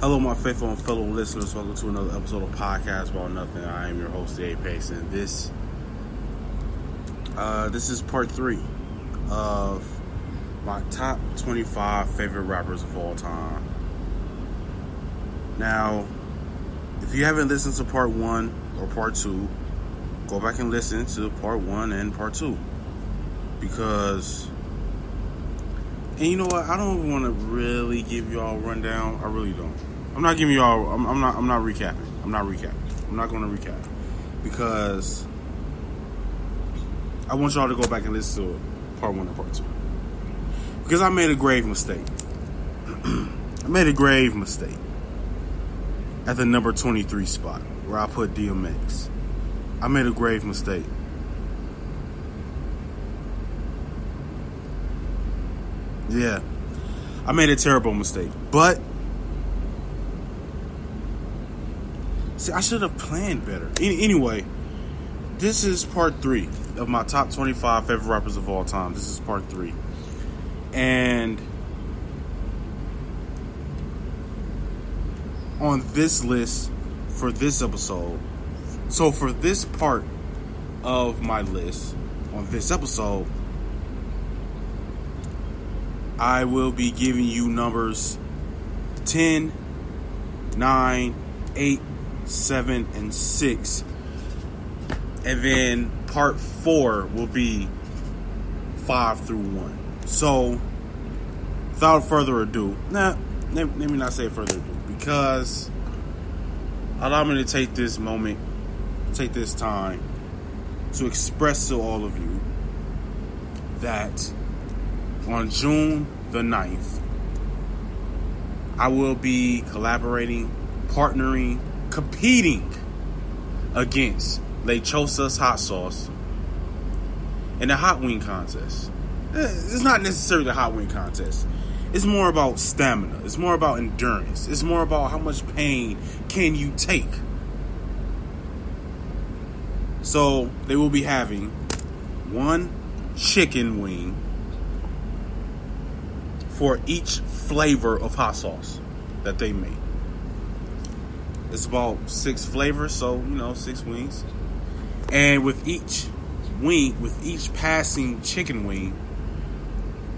Hello, my faithful and fellow listeners. Welcome to another episode of Podcast About Nothing. I am your host, Dave Pace, and this is part 3 of my top 25 favorite rappers of all time. Now, if you haven't listened to part 1 or part 2, go back and listen to part 1 and part 2. And you know what? I don't want to really give y'all a rundown. I really don't. I'm not giving y'all. I'm not recapping. I'm not going to recap because I want y'all to go back and listen to it, part 1 and part 2. Because I made a grave mistake. At the number 23 spot where I put DMX. I made a grave mistake. Yeah, I made a terrible mistake. But see, I should have planned better. Anyway, this is part 3 of my top 25 favorite rappers of all time. This is part 3, and on this list for this episode, so for this part of my list on this episode, I will be giving you numbers 10, 9, 8, 7, and 6. And then part 4 will be 5 through 1. So, without further ado, let me not say further ado, because allow me to take this moment, take this time to express to all of you that on June the 9th, I will be collaborating, partnering, competing against Lechosa's Hot Sauce in the Hot Wing Contest. It's not necessarily the Hot Wing Contest. It's more about stamina. It's more about endurance. It's more about how much pain can you take. So they will be having one chicken wing for each flavor of hot sauce that they make. It's about 6 flavors, so 6 wings. And with each passing chicken wing,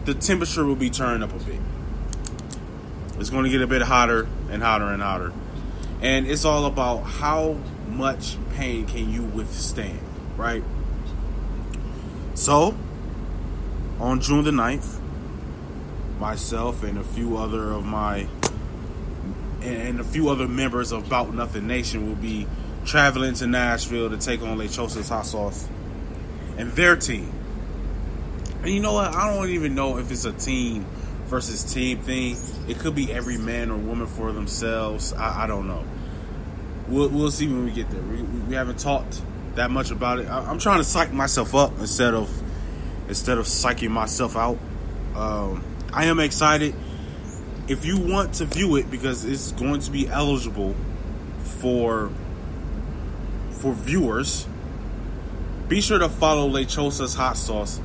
the temperature will be turned up a bit. It's going to get a bit hotter and hotter and hotter. And it's all about how much pain can you withstand, right? So, on June the 9th, myself and a few other members of About Nothing Nation will be traveling to Nashville to take on Lechosa's Hot Sauce and their team. And you know what? I don't even know if it's a team versus team thing. It could be every man or woman for themselves. I don't know. We'll see when we get there. We haven't talked that much about it. I'm trying to psych myself up instead of psyching myself out. I am excited. If you want to view it, because it's going to be eligible for viewers, be sure to follow Lechosa's Hot Sauce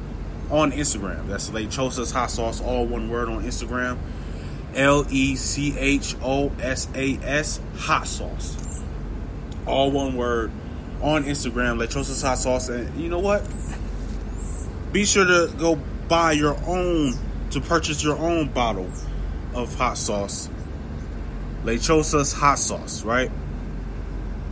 on Instagram. That's Lechosa's Hot Sauce, all one word, on Instagram. Lechosas Hot Sauce, all one word, on Instagram. Lechosa's Hot Sauce. And you know what? Be sure to go buy your own. To purchase your own bottle of hot sauce, Lechosa's Hot Sauce, right?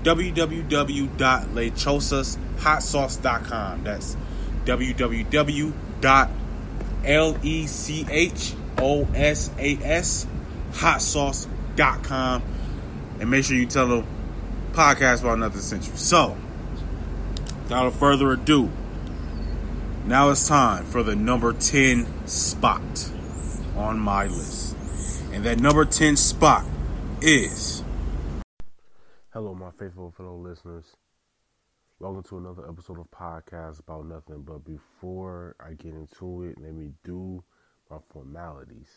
www.lechosashotsauce.com. That's www.lechosashotsauce.com. And make sure you tell them Podcast About Nothing sent you. So, without further ado, now it's time for the number 10 spot on my list. And that number 10 spot is... Hello, my faithful fellow listeners. Welcome to another episode of Podcast About Nothing. But before I get into it, let me do my formalities.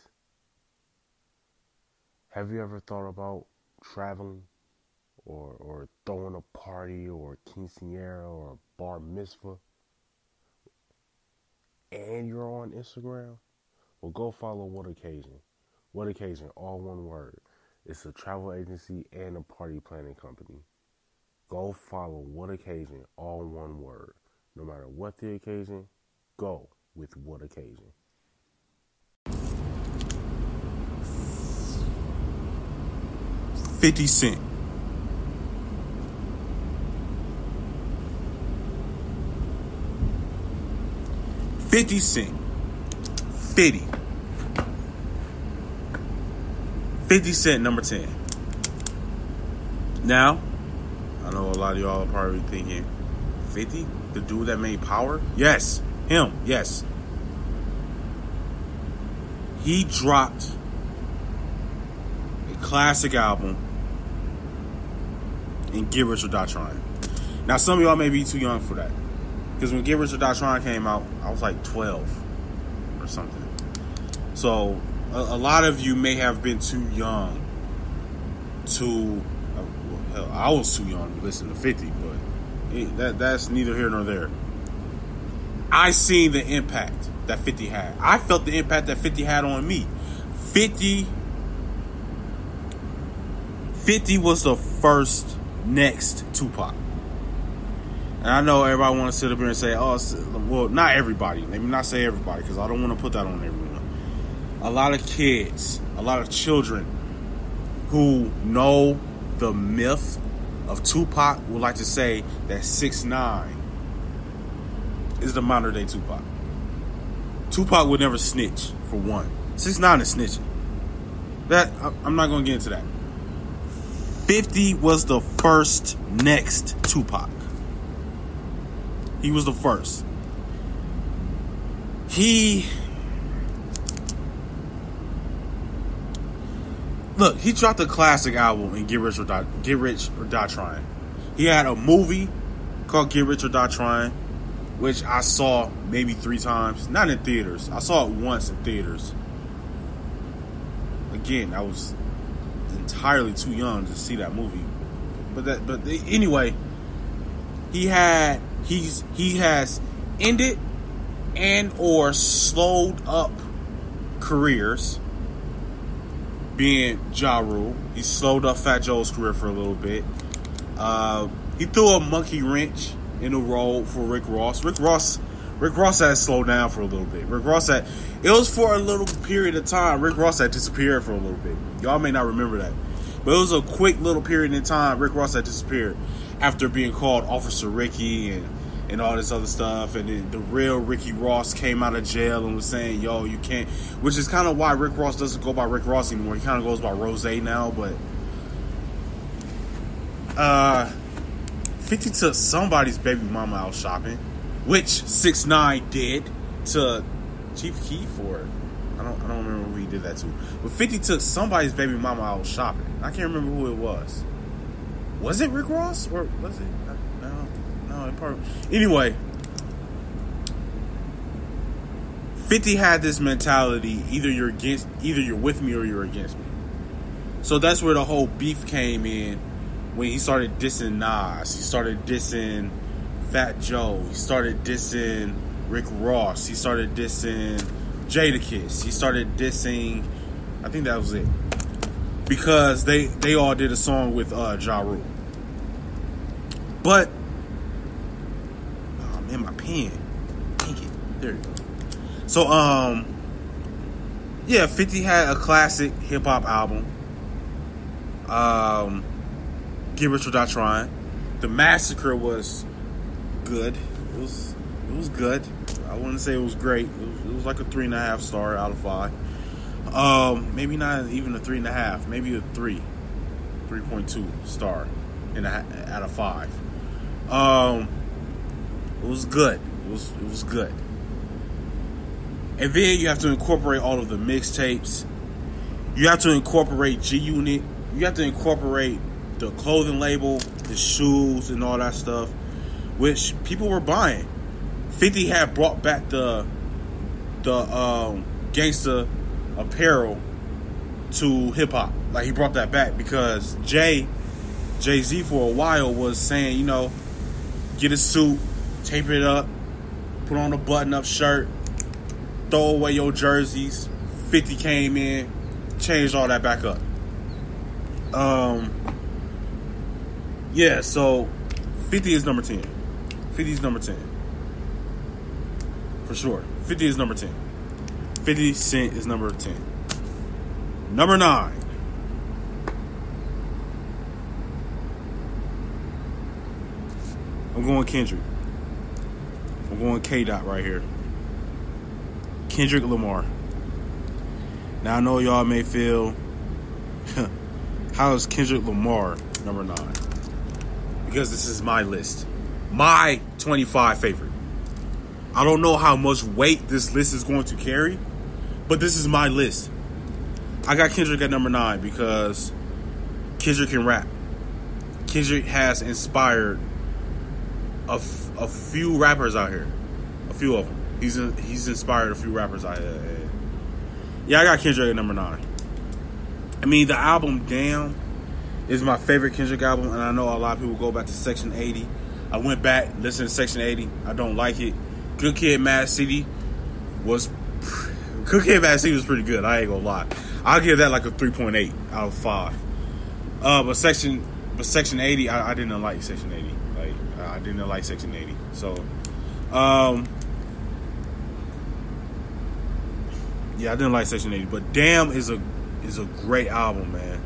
Have you ever thought about traveling or throwing a party or a quinceañera or a bar mitzvah? And you're on Instagram? Well, go follow What Occasion. What Occasion, all one word. It's a travel agency and a party planning company. Go follow What Occasion, all one word. No matter what the occasion, go with What Occasion. $50 Cent. $50 Cent. 50 Cent, number 10. Now, I know a lot of y'all are probably thinking, 50? The dude that made Power? Yes. Him. Yes. He dropped a classic album in Get Rich or Die Trying. Now, some of y'all may be too young for that. Because when Get Rich or Die Trying came out, I was like 12 or something. So, a lot of you may have been too young to... Well, hell, I was too young to listen to 50, but that's neither here nor there. I seen the impact that 50 had. I felt the impact that 50 had on me. 50 was the first next Tupac. And I know everybody want to sit up here and say, oh, well, not everybody. Let me not say everybody, because I don't want to put that on everyone. A lot of kids, a lot of children who know the myth of Tupac would like to say that 6ix9ine is the modern day Tupac. Tupac would never snitch, for one. 6ix9ine is snitching. That, I'm not going to get into that. 50 was the first next Tupac. He was the first. He dropped a classic album in Get Rich or Die Trying. He had a movie called Get Rich or Die Trying, which I saw maybe 3 times. Not in theaters. I saw it once in theaters. Again, I was entirely too young to see that movie. But anyway, he has ended and or slowed up careers. Being Ja Rule, he slowed up Fat Joe's career for a little bit. He threw a monkey wrench in the road for Rick Ross. Rick Ross had slowed down for a little bit. It was for a little period of time. Rick Ross had disappeared for a little bit. Y'all may not remember that, but it was a quick little period in time. Rick Ross had disappeared after being called Officer Ricky and all this other stuff, and then the real Ricky Ross came out of jail and was saying, yo, you can't, which is kind of why Rick Ross doesn't go by Rick Ross anymore. He kind of goes by Rosé now, but 50 took somebody's baby mama out shopping, which 6ix9ine did to Chief Keef, or I don't remember who he did that to, but 50 took somebody's baby mama out shopping. I can't remember who it was. Was it Rick Ross, or was it? Anyway, 50 had this mentality: either you're with me or you're against me. So that's where the whole beef came in when he started dissing Nas, he started dissing Fat Joe, he started dissing Rick Ross, he started dissing Jadakiss, he started dissing. I think that was it, because they all did a song with Ja Rule, but. In my pen. Dang it. There you go. So, 50 had a classic hip-hop album. Get Rich or Die Trying. The Massacre was good. It was good. I wouldn't say it was great. It was like a 3.5 star out of 5. Maybe not even a 3.5. Maybe a 3. 3.2 star out of 5. It was good. It was good. And then you have to incorporate all of the mixtapes. You have to incorporate G-Unit. You have to incorporate the clothing label, the shoes, and all that stuff, which people were buying. 50 had brought back the gangsta apparel to hip hop. Like, he brought that back because Jay-Z for a while was saying, get a suit. Tape it up, put on a button-up shirt, throw away your jerseys. 50 came in, changed all that back up. Yeah, so 50 is number 10. 50 is number 10. For sure. 50 is number 10. 50 Cent is number 10. Number 9. I'm going Kendrick. I'm going K-Dot right here. Kendrick Lamar. Now, I know y'all may feel, how is Kendrick Lamar number 9? Because this is my list. My 25 favorite. I don't know how much weight this list is going to carry, but this is my list. I got Kendrick at number 9 because Kendrick can rap. Kendrick has inspired a few rappers out here. A few of them. He's inspired a few rappers out here. Yeah, I got Kendrick at number 9. I mean, the album Damn is my favorite Kendrick album, and I know a lot of people go back to Section 80. I went back, listened to Section 80. I don't like it. Good Kid, Mad City was pretty good. I ain't gonna lie. I'll give that like a 3.8 out of 5. But Section 80, I didn't like Section 80. I didn't like Section 80. So, yeah, I didn't like Section 80, but Damn is a great album, man.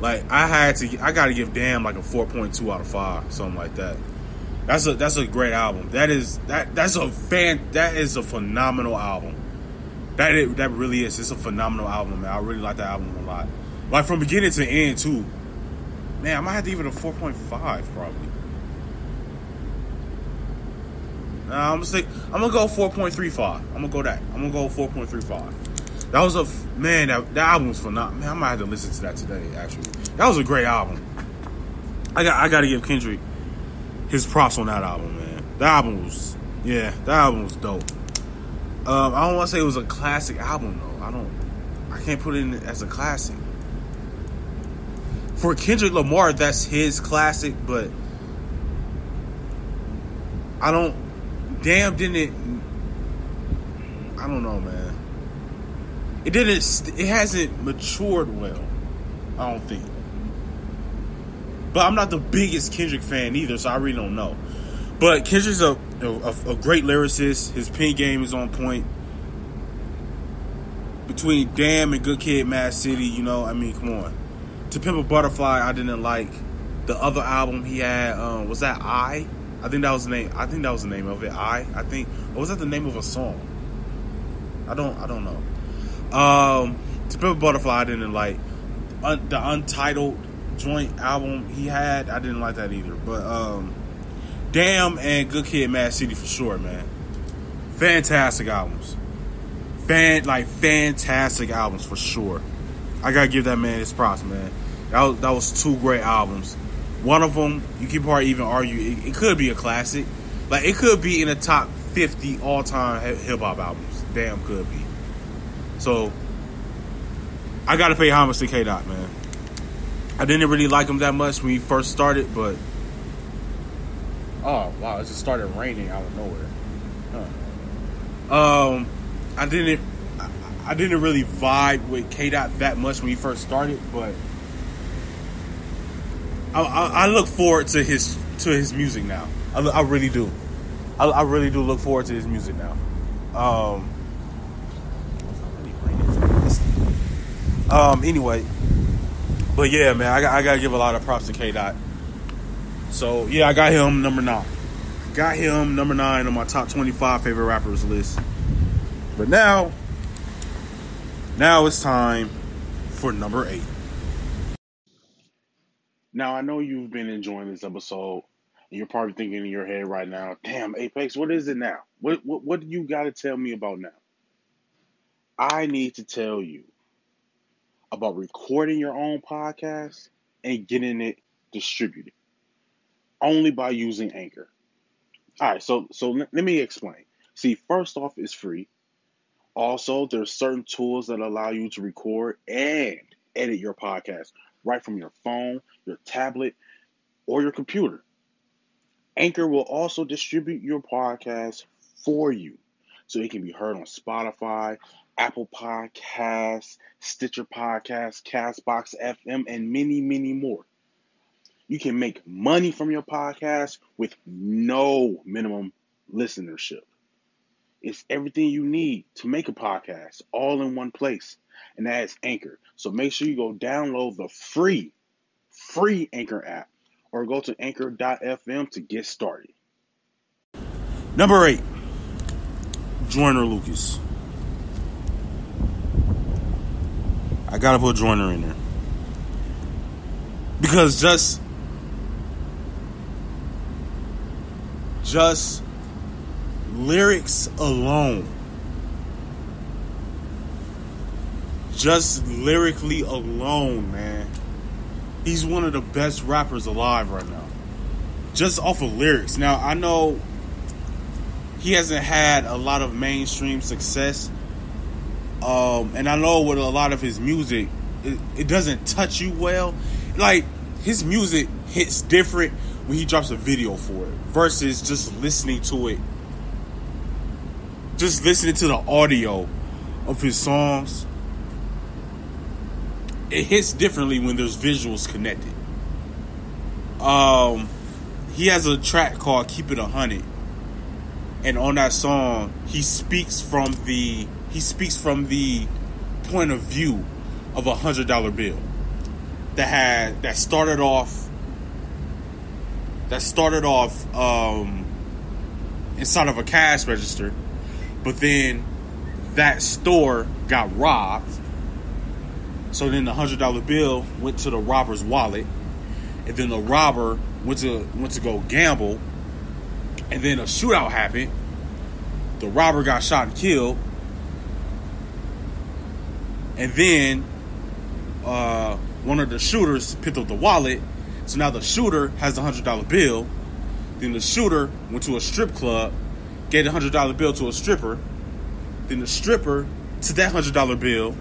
Like, I gotta give Damn like a 4.2 out of 5, something like that. That's a great album. That is a phenomenal album. That really is. It's a phenomenal album, man. I really like that album a lot. Like, from beginning to end too. Man, I might have to give it a 4.5 probably. Nah, I'm gonna go 4.35. I'm gonna go that. I'm gonna go 4.35. That was man. That album was phenomenal. Man, I might have to listen to that today. Actually, that was a great album. I got to give Kendrick his props on that album, man. That album was dope. I don't want to say it was a classic album though. I can't put it in as a classic. For Kendrick Lamar, that's his classic, but I don't. Damn didn't. I don't know, man. It didn't. It hasn't matured well, I don't think. But I'm not the biggest Kendrick fan either, so I really don't know. But Kendrick's a great lyricist. His pen game is on point. Between Damn and Good Kid, Mad City, come on. To Pimp a Butterfly, I didn't like. The other album he had was that I. I think that was the name. I think that was the name of it. I think, or was that the name of a song? I don't know. To Pimp a Butterfly, I didn't like. The Untitled joint album he had, I didn't like that either. But Damn and Good Kid, Mad City for sure, man. Fantastic albums. Fantastic albums for sure. I gotta give that man his props, man. That was two great albums. One of them, you can probably even argue, it could be a classic. Like, it could be in the top 50 all-time hip-hop albums. Damn, could be. So, I got to pay homage to K-Dot, man. I didn't really like him that much when he first started, but... Oh, wow, it just started raining out of nowhere. Huh. I didn't really vibe with K-Dot that much when he first started, but... I look forward to his music now. I really do. I really do look forward to his music now. Anyway, but yeah, man, I gotta give a lot of props to K-Dot. So yeah, I got him number 9. Got him number 9 on my top 25 favorite rappers list. But now it's time for number 8. Now, I know you've been enjoying this episode, and you're probably thinking in your head right now, damn, Apex, what is it now? What do you got to tell me about now? I need to tell you about recording your own podcast and getting it distributed only by using Anchor. All right, so let me explain. See, first off, it's free. Also, there's certain tools that allow you to record and edit your podcast right from your phone, your tablet, or your computer. Anchor will also distribute your podcast for you, so it can be heard on Spotify, Apple Podcasts, Stitcher Podcasts, Castbox FM, and many, many more. You can make money from your podcast with no minimum listenership. It's everything you need to make a podcast all in one place, and that is Anchor. So make sure you go download the free Anchor app or go to anchor.fm to get started. Number 8, Joyner Lucas. I gotta put Joyner in there. Because just lyrics alone, just lyrically alone, man, he's one of the best rappers alive right now, just off of lyrics. Now, I know he hasn't had a lot of mainstream success, and I know with a lot of his music, it doesn't touch you well. Like, his music hits different when he drops a video for it versus just listening to it. Just listening to the audio of his songs, it hits differently when there's visuals connected. He has a track called Keep It 100, and on that song he speaks from the point of view of $100 bill that started off inside of a cash register. But then that store got robbed. So then the $100 bill went to the robber's wallet. And then the robber went to go gamble. And then a shootout happened. The robber got shot and killed. And then one of the shooters picked up the wallet. So now the shooter has the $100 bill. Then the shooter went to a strip club, gave the $100 bill to a stripper, then the stripper took that $100 bill,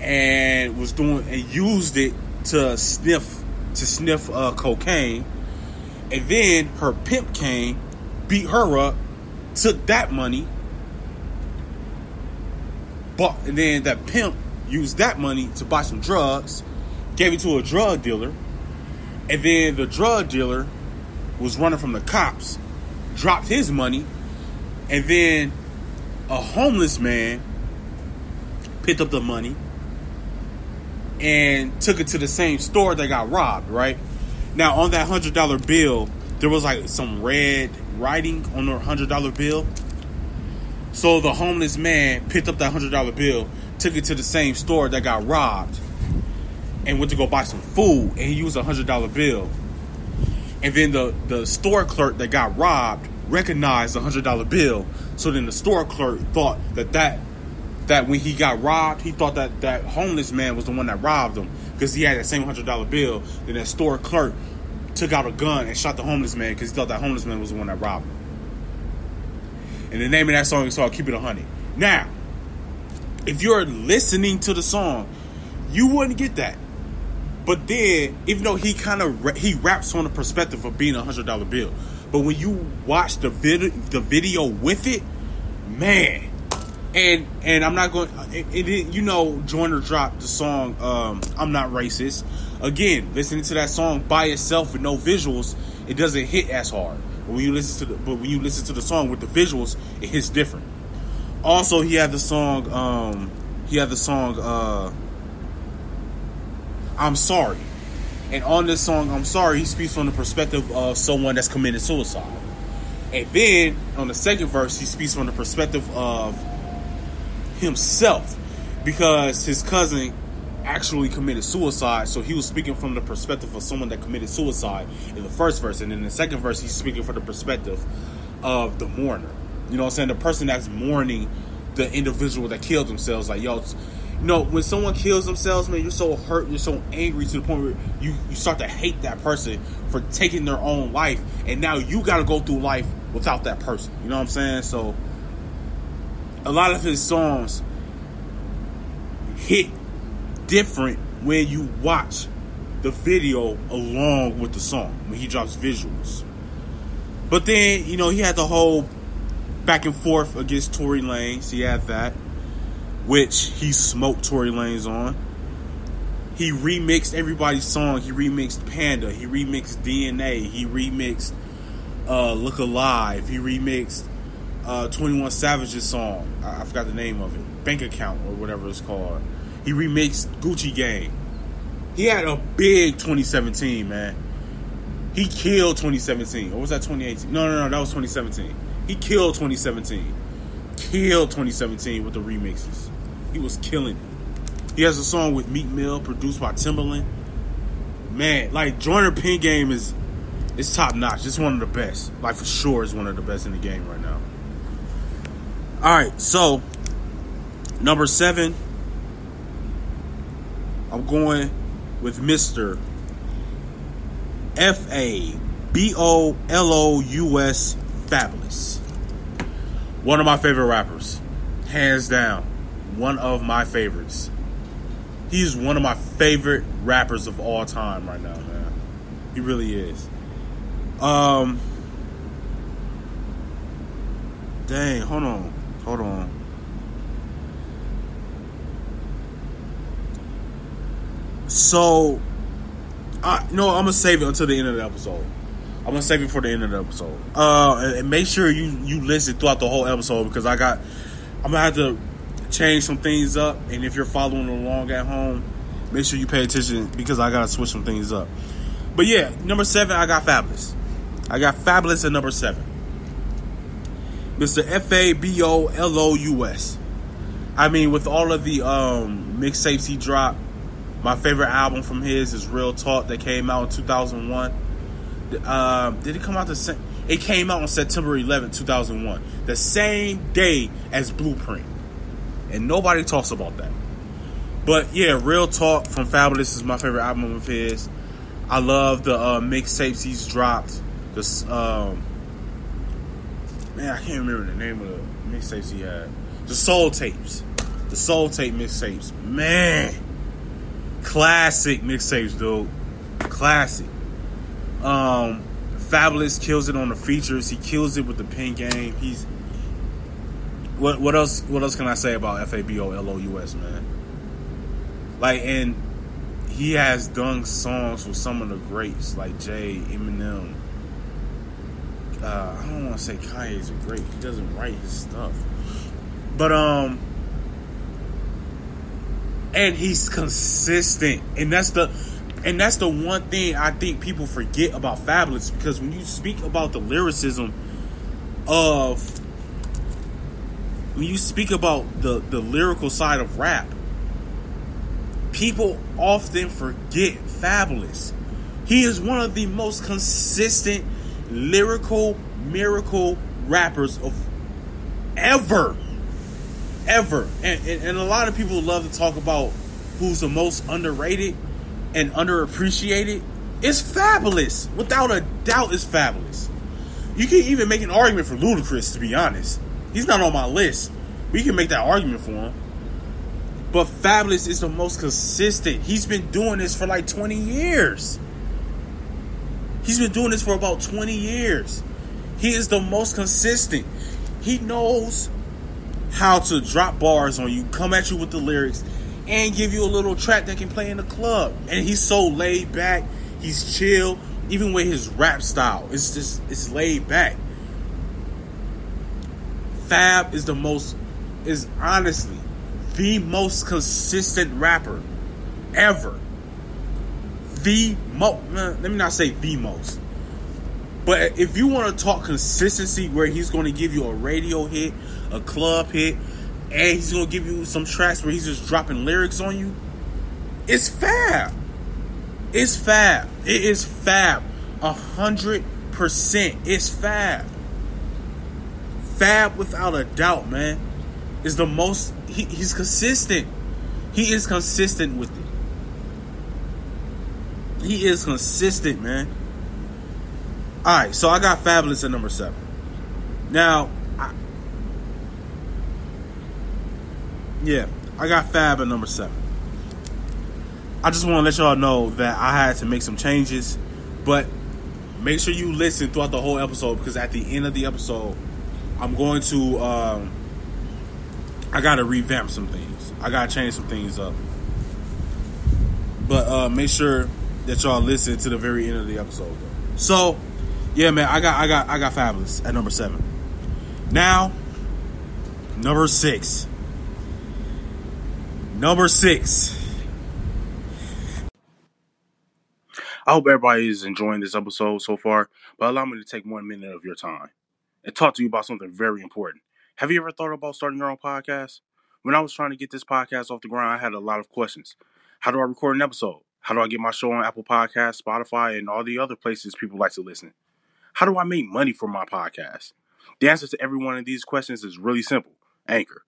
and used it to sniff cocaine, and then her pimp came, beat her up, took that money, and then that pimp used that money to buy some drugs, gave it to a drug dealer. And then the drug dealer was running from the cops, dropped his money, and then a homeless man picked up the money and took it to the same store that got robbed, right? Now, on that $100 bill, there was like some red writing on the $100 bill. So the homeless man picked up that $100 bill, took it to the same store that got robbed, and went to go buy some food, and he used a $100 bill. And then the store clerk that got robbed recognized the $100 bill. So then the store clerk thought that when he got robbed, he thought that homeless man was the one that robbed him, because he had that same $100 bill. Then that store clerk took out a gun and shot the homeless man, because he thought that homeless man was the one that robbed him. And the name of that song is called Keep It 100. Now, if you're listening to the song, you wouldn't get that. But then, even though he raps on the perspective of being a $100 bill, but when you watch the video with it, man, and I'm not going, Joyner dropped the song I'm Not Racist. Again, listening to that song by itself with no visuals, it doesn't hit as hard. But when you listen to the song with the visuals, it hits different. Also, he had the song I'm Sorry. And on this song, I'm Sorry, he speaks from the perspective of someone that's committed suicide. And then on the second verse, he speaks from the perspective of himself, because his cousin actually committed suicide. So he was speaking from the perspective of someone that committed suicide in the first verse. And in the second verse, he's speaking from the perspective of the mourner. You know what I'm saying? The person that's mourning the individual that killed themselves. Like, yo, no, when someone kills themselves, man, you're so hurt, you're so angry, to the point where you start to hate that person for taking their own life, and now you gotta go through life without that person. You know what I'm saying? So a lot of his songs hit different when you watch the video along with the song, when he drops visuals. But then, he had the whole back and forth against Tory Lanez. He had that, which he smoked Tory Lanez on. He remixed everybody's song. He remixed Panda. He remixed DNA. He remixed Look Alive. He remixed 21 Savage's song. I forgot the name of it. Bank Account or whatever it's called. He remixed Gucci Gang. He had a big 2017, man. He killed 2017. Or was that 2018? No. That was 2017. He killed 2017. Killed 2017 with the remixes. He was killing it. He has a song with Meek Mill produced by Timbaland. Man, like, Joyner Pen game is, it's top notch. It's one of the best. Like, for sure, it's one of the best in the game right now. Alright, so number 7, I'm going with Mr. F-A-B-O-L-O-U-S Fabulous. One of my favorite rappers. Hands down. One of my favorites. He's one of my favorite rappers of all time right now, man. He really is. Dang, hold on. So, I'm gonna save it until the end of the episode. I'm gonna save it for the end of the episode. And make sure you listen throughout the whole episode, because I'm gonna have to change some things up, and if you're following along at home, make sure you pay attention, because I gotta switch some things up. But yeah, number 7, I got Fabulous. I got Fabulous at number 7. Mr. F-A-B-O-L-O-U-S. I mean, with all of the mixtapes he dropped, my favorite album from his is Real Talk, that came out in 2001. Did it come out the same? It came out on September 11, 2001, the same day as Blueprint. And nobody talks about that. But yeah, Real Talk from Fabulous is my favorite album of his. I love the mixtapes he's dropped. This I can't remember the name of the mixtapes he had. The Soul Tapes. The Soul Tape mixtapes. Man. Classic mixtapes, dude. Classic. Fabulous kills it on the features. He kills it with the pen game. He's What else can I say about F-A-B-O-L-O-U-S, man? Like, and he has done songs with some of the greats, like Jay, Eminem. I don't want to say Kanye's a great. He doesn't write his stuff. But, and he's consistent. And that's the one thing I think people forget about Fabulous, because when you speak about the lyricism of... when you speak about the lyrical side of rap, people often forget Fabulous. He is one of the most consistent lyrical miracle rappers of ever. And a lot of people love to talk about who's the most underrated and underappreciated. It's Fabulous. Without a doubt, it's Fabulous. You can even make an argument for Ludacris, to be honest. He's not on my list. We can make that argument for him. But Fabulous is the most consistent. He's been doing this for like 20 years. He's been doing this for about 20 years. He is the most consistent. He knows how to drop bars on you, come at you with the lyrics, and give you a little track that can play in the club. And he's so laid back. He's chill. Even with his rap style, it's laid back. Fab is honestly the most consistent rapper ever. Let me not say the most, but if you want to talk consistency, where he's going to give you a radio hit, a club hit, and he's going to give you some tracks where he's just dropping lyrics on you, it's Fab. It's Fab. It is Fab. 100%. It's Fab. Fab, without a doubt, man, is the most... He's consistent. He is consistent with it. He is consistent, man. Alright, so I got Fabulous at number 7. Now, I got Fab at number 7. I just want to let y'all know that I had to make some changes, but make sure you listen throughout the whole episode, because at the end of the episode, I'm going to I gotta revamp some things. I gotta change some things up. But make sure that y'all listen to the very end of the episode. So, yeah, man, I got Fabulous at number 7. Now, number 6. Number 6. I hope everybody is enjoying this episode so far, but allow me to take 1 minute of your time and talk to you about something very important. Have you ever thought about starting your own podcast? When I was trying to get this podcast off the ground, I had a lot of questions. How do I record an episode? How do I get my show on Apple Podcasts, Spotify, and all the other places people like to listen? How do I make money for my podcast? The answer to every one of these questions is really simple. Anchor.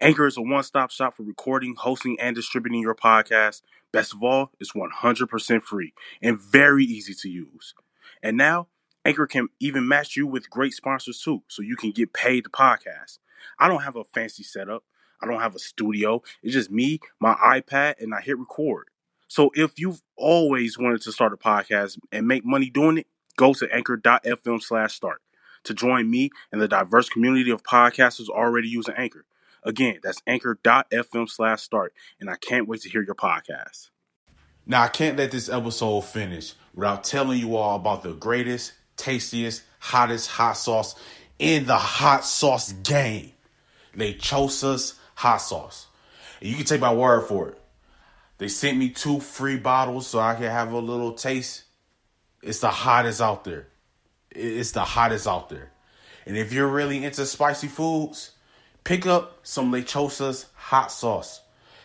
Anchor is a one-stop shop for recording, hosting, and distributing your podcast. Best of all, it's 100% free and very easy to use. And now, Anchor can even match you with great sponsors too, so you can get paid to podcast. I don't have a fancy setup. I don't have a studio. It's just me, my iPad, and I hit record. So if you've always wanted to start a podcast and make money doing it, go to anchor.fm/start to join me and the diverse community of podcasters already using Anchor. Again, that's anchor.fm/start, and I can't wait to hear your podcast. Now, I can't let this episode finish without telling you all about the greatest, tastiest, hottest hot sauce in the hot sauce game. Lechosa's Hot Sauce. And you can take my word for it. They sent me 2 free bottles so I can have a little taste. It's the hottest out there. It's the hottest out there. And if you're really into spicy foods, pick up some Lechosa's Hot Sauce.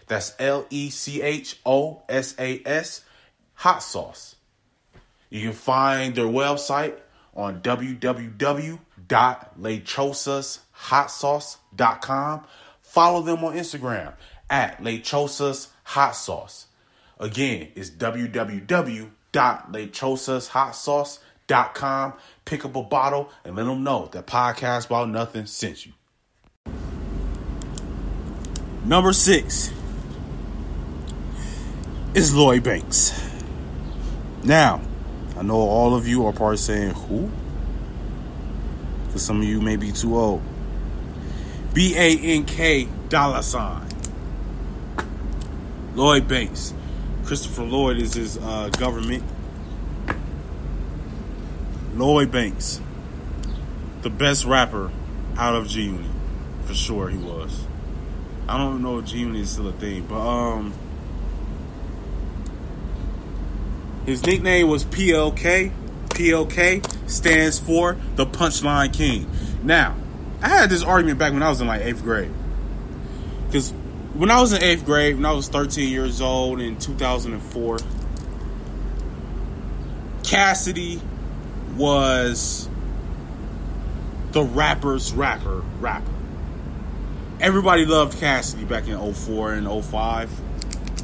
That's Lechosas Hot Sauce. You can find their website on www.lechosashotsauce.com. Follow them on Instagram at Lechosa's Hot Sauce. Again, it's www.lechosashotsauce.com. Pick up a bottle and let them know that Podcast About Nothing sent you. Number 6 is Lloyd Banks. Now, I know all of you are probably saying, who? Because some of you may be too old. $BANK$. Lloyd Banks. Christopher Lloyd is his government. Lloyd Banks. The best rapper out of G-Unit. For sure he was. I don't know if G-Unit is still a thing, but his nickname was PLK. PLK stands for the Punchline King. Now, I had this argument back when I was in like 8th grade. Because when I was in 8th grade, when I was 13 years old in 2004, Cassidy was the rapper's rapper. Everybody loved Cassidy back in 2004 and 2005. Just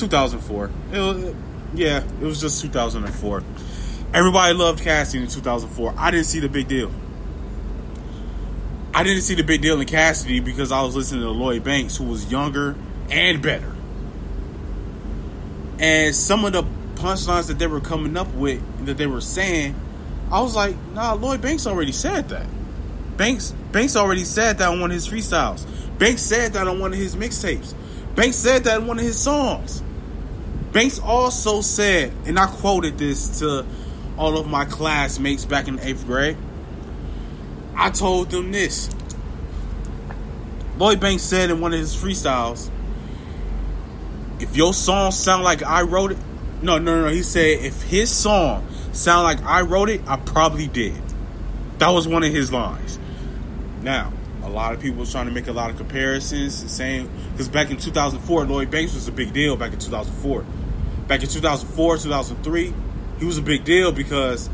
2004. It was just 2004. Everybody loved Cassidy in 2004. I didn't see the big deal. I didn't see the big deal in Cassidy because I was listening to Lloyd Banks, who was younger and better. And some of the punchlines that they were coming up with, that they were saying, I was like, nah, Lloyd Banks already said that. Banks already said that on one of his freestyles. Banks said that on one of his mixtapes. Banks said that in one of his songs. Banks also said, and I quoted this to all of my classmates back in 8th grade, I told them this. Lloyd Banks said in one of his freestyles, if your song sound like I wrote it, no. He said, if his song sound like I wrote it, I probably did. That was one of his lines. Now, a lot of people was trying to make a lot of comparisons and saying, because back in 2004, Lloyd Banks was a big deal back in 2004. Back in 2004, 2003, he was a big deal because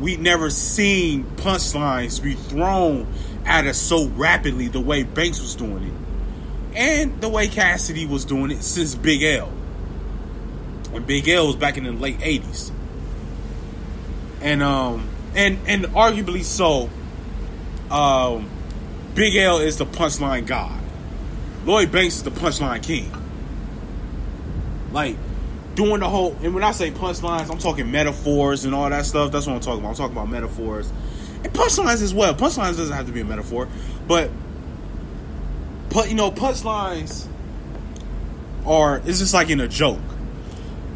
we never seen punchlines be thrown at us so rapidly the way Banks was doing it. And the way Cassidy was doing it since Big L. When Big L was back in the late 80s. And arguably so, Big L is the punchline god. Lloyd Banks is the punchline king. Like, doing the whole... And when I say punchlines, I'm talking metaphors and all that stuff. That's what I'm talking about. I'm talking about metaphors. And punchlines as well. Punchlines doesn't have to be a metaphor. But you know, punchlines are... It's just like in a joke.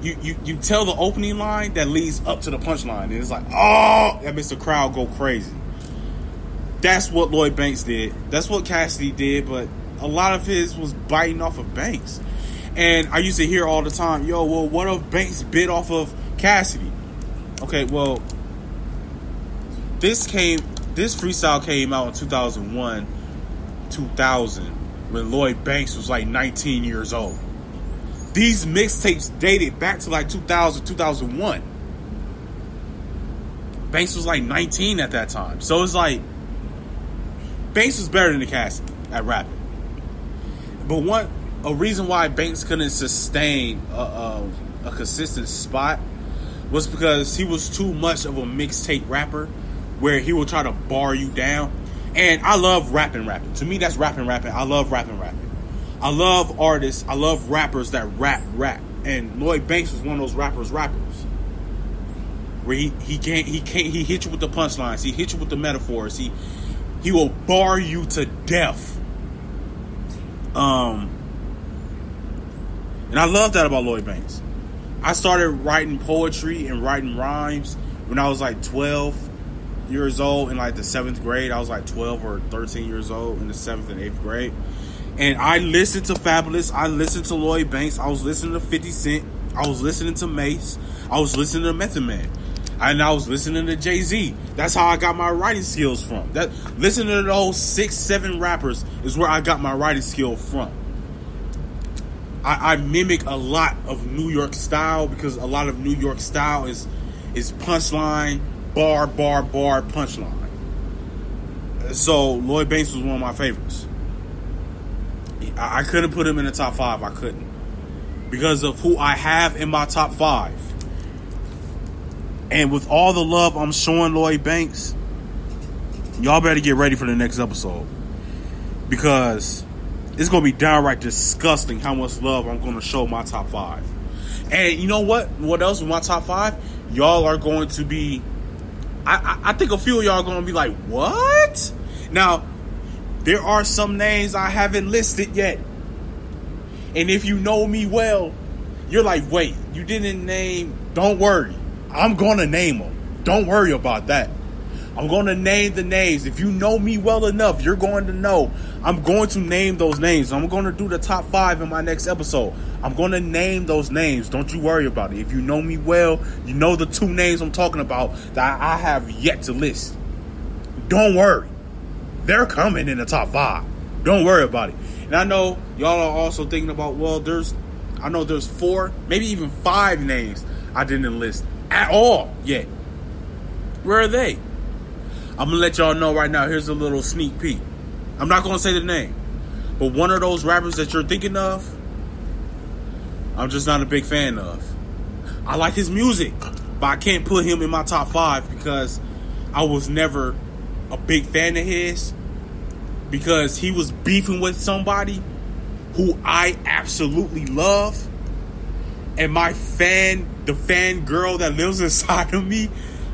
You tell the opening line that leads up to the punchline. And it's like, oh! That makes the crowd go crazy. That's what Lloyd Banks did. That's what Cassidy did, but a lot of his was biting off of Banks. And I used to hear all the time, yo, well, what if Banks bit off of Cassidy? Okay, well, this freestyle came out in 2001, 2000, when Lloyd Banks was like 19 years old. These mixtapes dated back to like 2000, 2001. Banks was like 19 at that time. So it's like, Banks was better than Cassidy at rapping. But a reason why Banks couldn't sustain a consistent spot was because he was too much of a mixtape rapper, where he would try to bar you down. And I love rapping. To me, that's rapping. I love rapping. I love artists. I love rappers that rap. And Lloyd Banks was one of those rappers. Where he hit you with the punchlines. He hit you with the metaphors. He will bar you to death. And I love that about Lloyd Banks. I started writing poetry and writing rhymes when I was like 12 years old in like the 7th grade. I was like 12 or 13 years old in the 7th and 8th grade. And I listened to Fabulous. I listened to Lloyd Banks. I was listening to 50 Cent. I was listening to Mace. I was listening to Method Man. And I was listening to Jay-Z. That's how I got my writing skills from. That listening to those 6, 7 rappers is where I got my writing skill from. I mimic a lot of New York style, because a lot of New York style is punchline, bar, punchline. So Lloyd Banks was one of my favorites. I couldn't put him in the top 5. I couldn't, because of who I have in my top 5. And with all the love I'm showing Lloyd Banks, y'all better get ready for the next episode, because it's going to be downright disgusting how much love I'm going to show my top 5. And you know what? What else with my top 5? Y'all are going to be... I think a few of y'all are going to be like, what? Now, there are some names I haven't listed yet. And if you know me well, you're like, wait, you didn't name... Don't worry. I'm going to name them. Don't worry about that. I'm going to name the names. If you know me well enough, you're going to know. I'm going to name those names. I'm going to do the top 5 in my next episode. I'm going to name those names. Don't you worry about it. If you know me well, you know the 2 names I'm talking about that I have yet to list. Don't worry. They're coming in the top 5. Don't worry about it. And I know y'all are also thinking about, well, there's 4, maybe even 5 names I didn't list at all yet. Where are they? I'm gonna let y'all know right now. Here's a little sneak peek. I'm not gonna say the name, but one of those rappers that you're thinking of, I'm just not a big fan of. I like his music, but I can't put him in my top 5 because I was never a big fan of his, because he was beefing with somebody who I absolutely love. And the fan girl that lives inside of me,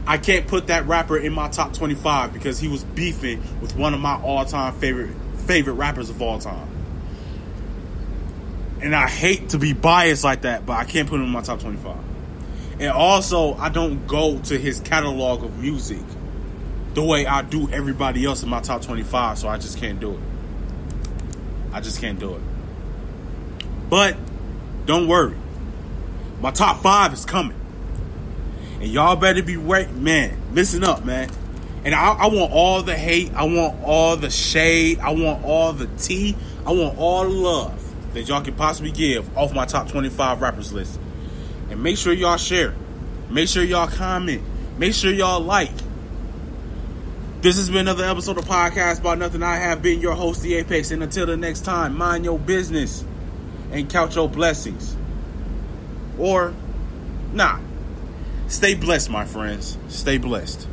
I can't put that rapper in my top 25 because he was beefing with one of my all-time favorite rappers of all time. And I hate to be biased like that, but I can't put him in my top 25. And also, I don't go to his catalog of music the way I do everybody else in my top 25, so I just can't do it. But don't worry. My top 5 is coming. And y'all better be right. Man, listen up, man. And I want all the hate. I want all the shade. I want all the tea. I want all the love that y'all can possibly give off my top 25 rappers list. And make sure y'all share. Make sure y'all comment. Make sure y'all like. This has been another episode of Podcast About Nothing. I have been your host, The Apex. And until the next time, mind your business and count your blessings. Or, nah. Stay blessed, my friends. Stay blessed.